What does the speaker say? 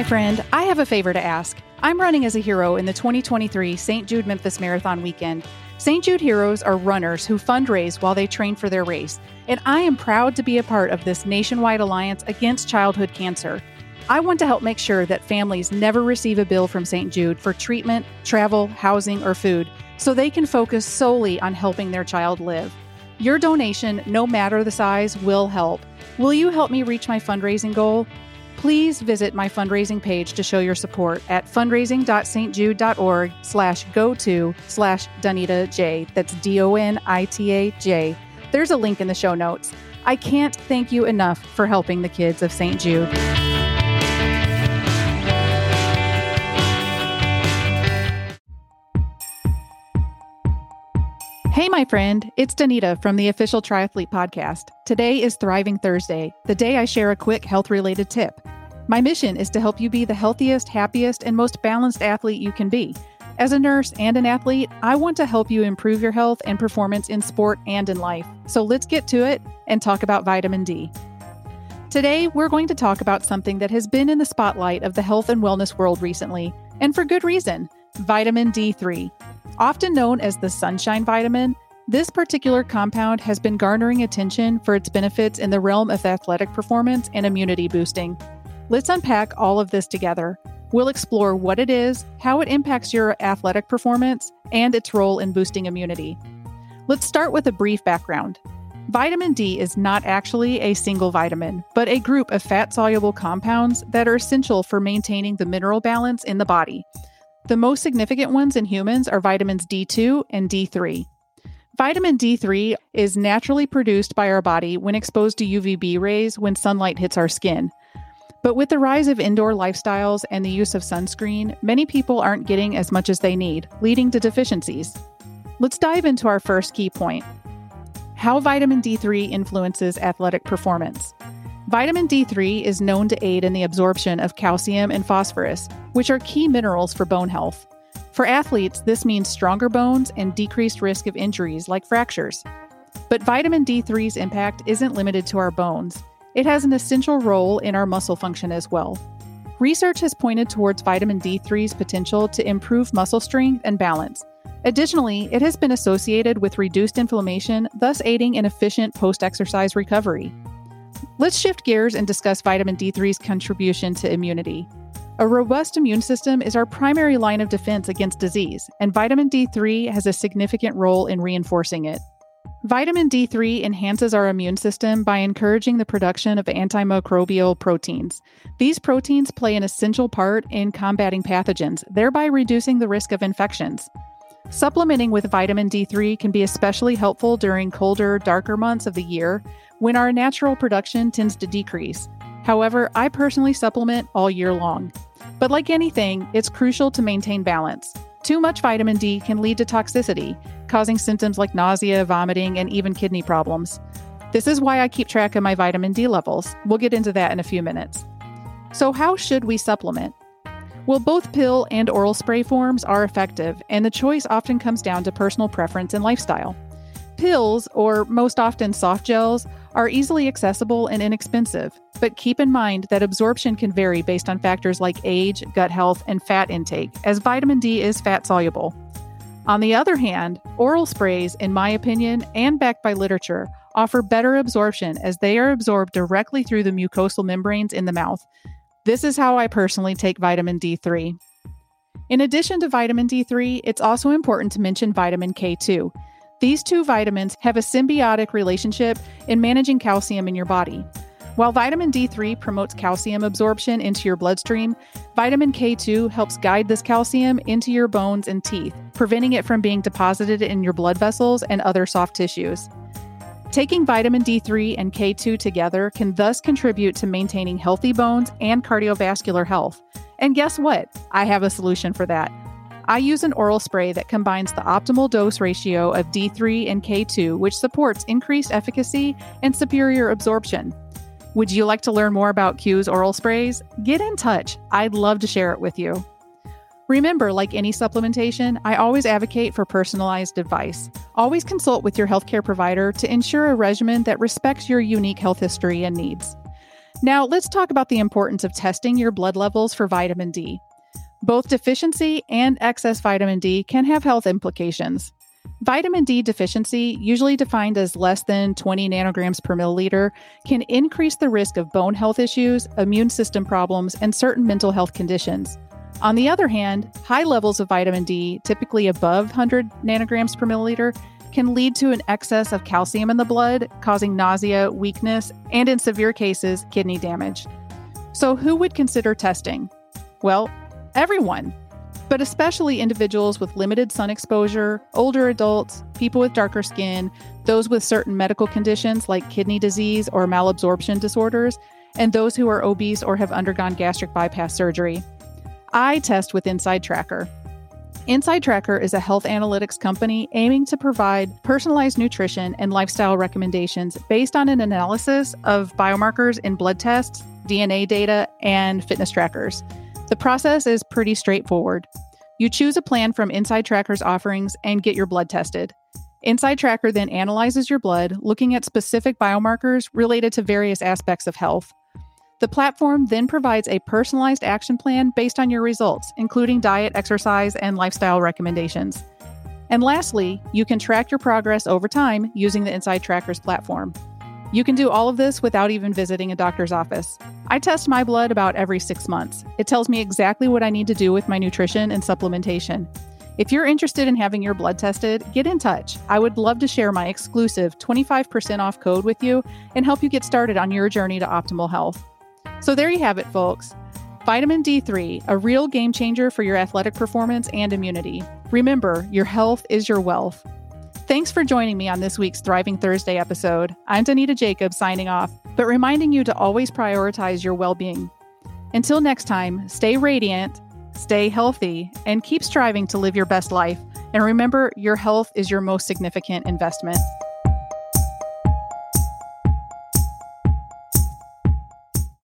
my friend, I have a favor to ask. I'm running as a hero in the 2023 St. Jude Memphis Marathon weekend. St. Jude Heroes are runners who fundraise while they train for their race, and I am proud to be a part of this nationwide alliance against childhood cancer. I want to help make sure that families never receive a bill from St. Jude for treatment, travel, housing, or food, so they can focus solely on helping their child live. Your donation, no matter the size, will help. Will you help me reach my fundraising goal? Please visit my fundraising page to show your support at fundraising.stjude.org/go-to/DonitaJ. That's DONITAJ. There's a link in the show notes. I can't thank you enough for helping the kids of St. Jude. Hey, my friend, it's Donita from the Official Triathlete Podcast. Today is Thriving Thursday, the day I share a quick health-related tip. My mission is to help you be the healthiest, happiest, and most balanced athlete you can be. As a nurse and an athlete, I want to help you improve your health and performance in sport and in life. So let's get to it and talk about vitamin D. Today, we're going to talk about something that has been in the spotlight of the health and wellness world recently, and for good reason, vitamin D3. Often known as the sunshine vitamin, this particular compound has been garnering attention for its benefits in the realm of athletic performance and immunity boosting. Let's unpack all of this together. We'll explore what it is, how it impacts your athletic performance, and its role in boosting immunity. Let's start with a brief background. Vitamin D is not actually a single vitamin, but a group of fat-soluble compounds that are essential for maintaining the mineral balance in the body. The most significant ones in humans are vitamins D2 and D3. Vitamin D3 is naturally produced by our body when exposed to UVB rays when sunlight hits our skin. But with the rise of indoor lifestyles and the use of sunscreen, many people aren't getting as much as they need, leading to deficiencies. Let's dive into our first key point: how vitamin D3 influences athletic performance. Vitamin D3 is known to aid in the absorption of calcium and phosphorus, which are key minerals for bone health. For athletes, this means stronger bones and decreased risk of injuries like fractures. But vitamin D3's impact isn't limited to our bones. It has an essential role in our muscle function as well. Research has pointed towards vitamin D3's potential to improve muscle strength and balance. Additionally, it has been associated with reduced inflammation, thus aiding in efficient post-exercise recovery. Let's shift gears and discuss vitamin D3's contribution to immunity. A robust immune system is our primary line of defense against disease, and vitamin D3 has a significant role in reinforcing it. Vitamin D3 enhances our immune system by encouraging the production of antimicrobial proteins. These proteins play an essential part in combating pathogens, thereby reducing the risk of infections. Supplementing with vitamin D3 can be especially helpful during colder, darker months of the year when our natural production tends to decrease. However, I personally supplement all year long. But like anything, it's crucial to maintain balance. Too much vitamin D can lead to toxicity, causing symptoms like nausea, vomiting, and even kidney problems. This is why I keep track of my vitamin D levels. We'll get into that in a few minutes. So how should we supplement? Well, both pill and oral spray forms are effective, and the choice often comes down to personal preference and lifestyle. Pills, or most often soft gels, are easily accessible and inexpensive, but keep in mind that absorption can vary based on factors like age, gut health, and fat intake, as vitamin D is fat-soluble. On the other hand, oral sprays, in my opinion, and backed by literature, offer better absorption as they are absorbed directly through the mucosal membranes in the mouth. This is how I personally take vitamin D3. In addition to vitamin D3, it's also important to mention vitamin K2. These two vitamins have a symbiotic relationship in managing calcium in your body. While vitamin D3 promotes calcium absorption into your bloodstream, vitamin K2 helps guide this calcium into your bones and teeth, preventing it from being deposited in your blood vessels and other soft tissues. Taking vitamin D3 and K2 together can thus contribute to maintaining healthy bones and cardiovascular health. And guess what? I have a solution for that. I use an oral spray that combines the optimal dose ratio of D3 and K2, which supports increased efficacy and superior absorption. Would you like to learn more about Q's oral sprays? Get in touch. I'd love to share it with you. Remember, like any supplementation, I always advocate for personalized advice. Always consult with your healthcare provider to ensure a regimen that respects your unique health history and needs. Now, let's talk about the importance of testing your blood levels for vitamin D. Both deficiency and excess vitamin D can have health implications. Vitamin D deficiency, usually defined as less than 20 nanograms per milliliter, can increase the risk of bone health issues, immune system problems, and certain mental health conditions. On the other hand, high levels of vitamin D, typically above 100 nanograms per milliliter, can lead to an excess of calcium in the blood, causing nausea, weakness, and in severe cases, kidney damage. So who would consider testing? Well, everyone, but especially individuals with limited sun exposure, older adults, people with darker skin, those with certain medical conditions like kidney disease or malabsorption disorders, and those who are obese or have undergone gastric bypass surgery. I test with Inside Tracker. Inside Tracker is a health analytics company aiming to provide personalized nutrition and lifestyle recommendations based on an analysis of biomarkers in blood tests, DNA data, and fitness trackers. The process is pretty straightforward. You choose a plan from Inside Tracker's offerings and get your blood tested. Inside Tracker then analyzes your blood, looking at specific biomarkers related to various aspects of health. The platform then provides a personalized action plan based on your results, including diet, exercise, and lifestyle recommendations. And lastly, you can track your progress over time using the Inside Tracker's platform. You can do all of this without even visiting a doctor's office. I test my blood about every 6 months. It tells me exactly what I need to do with my nutrition and supplementation. If you're interested in having your blood tested, get in touch. I would love to share my exclusive 25% off code with you and help you get started on your journey to optimal health. So there you have it, folks. Vitamin D3, a real game changer for your athletic performance and immunity. Remember, your health is your wealth. Thanks for joining me on this week's Thriving Thursday episode. I'm Donita Jacobs signing off, but reminding you to always prioritize your well-being. Until next time, stay radiant, stay healthy, and keep striving to live your best life. And remember, your health is your most significant investment.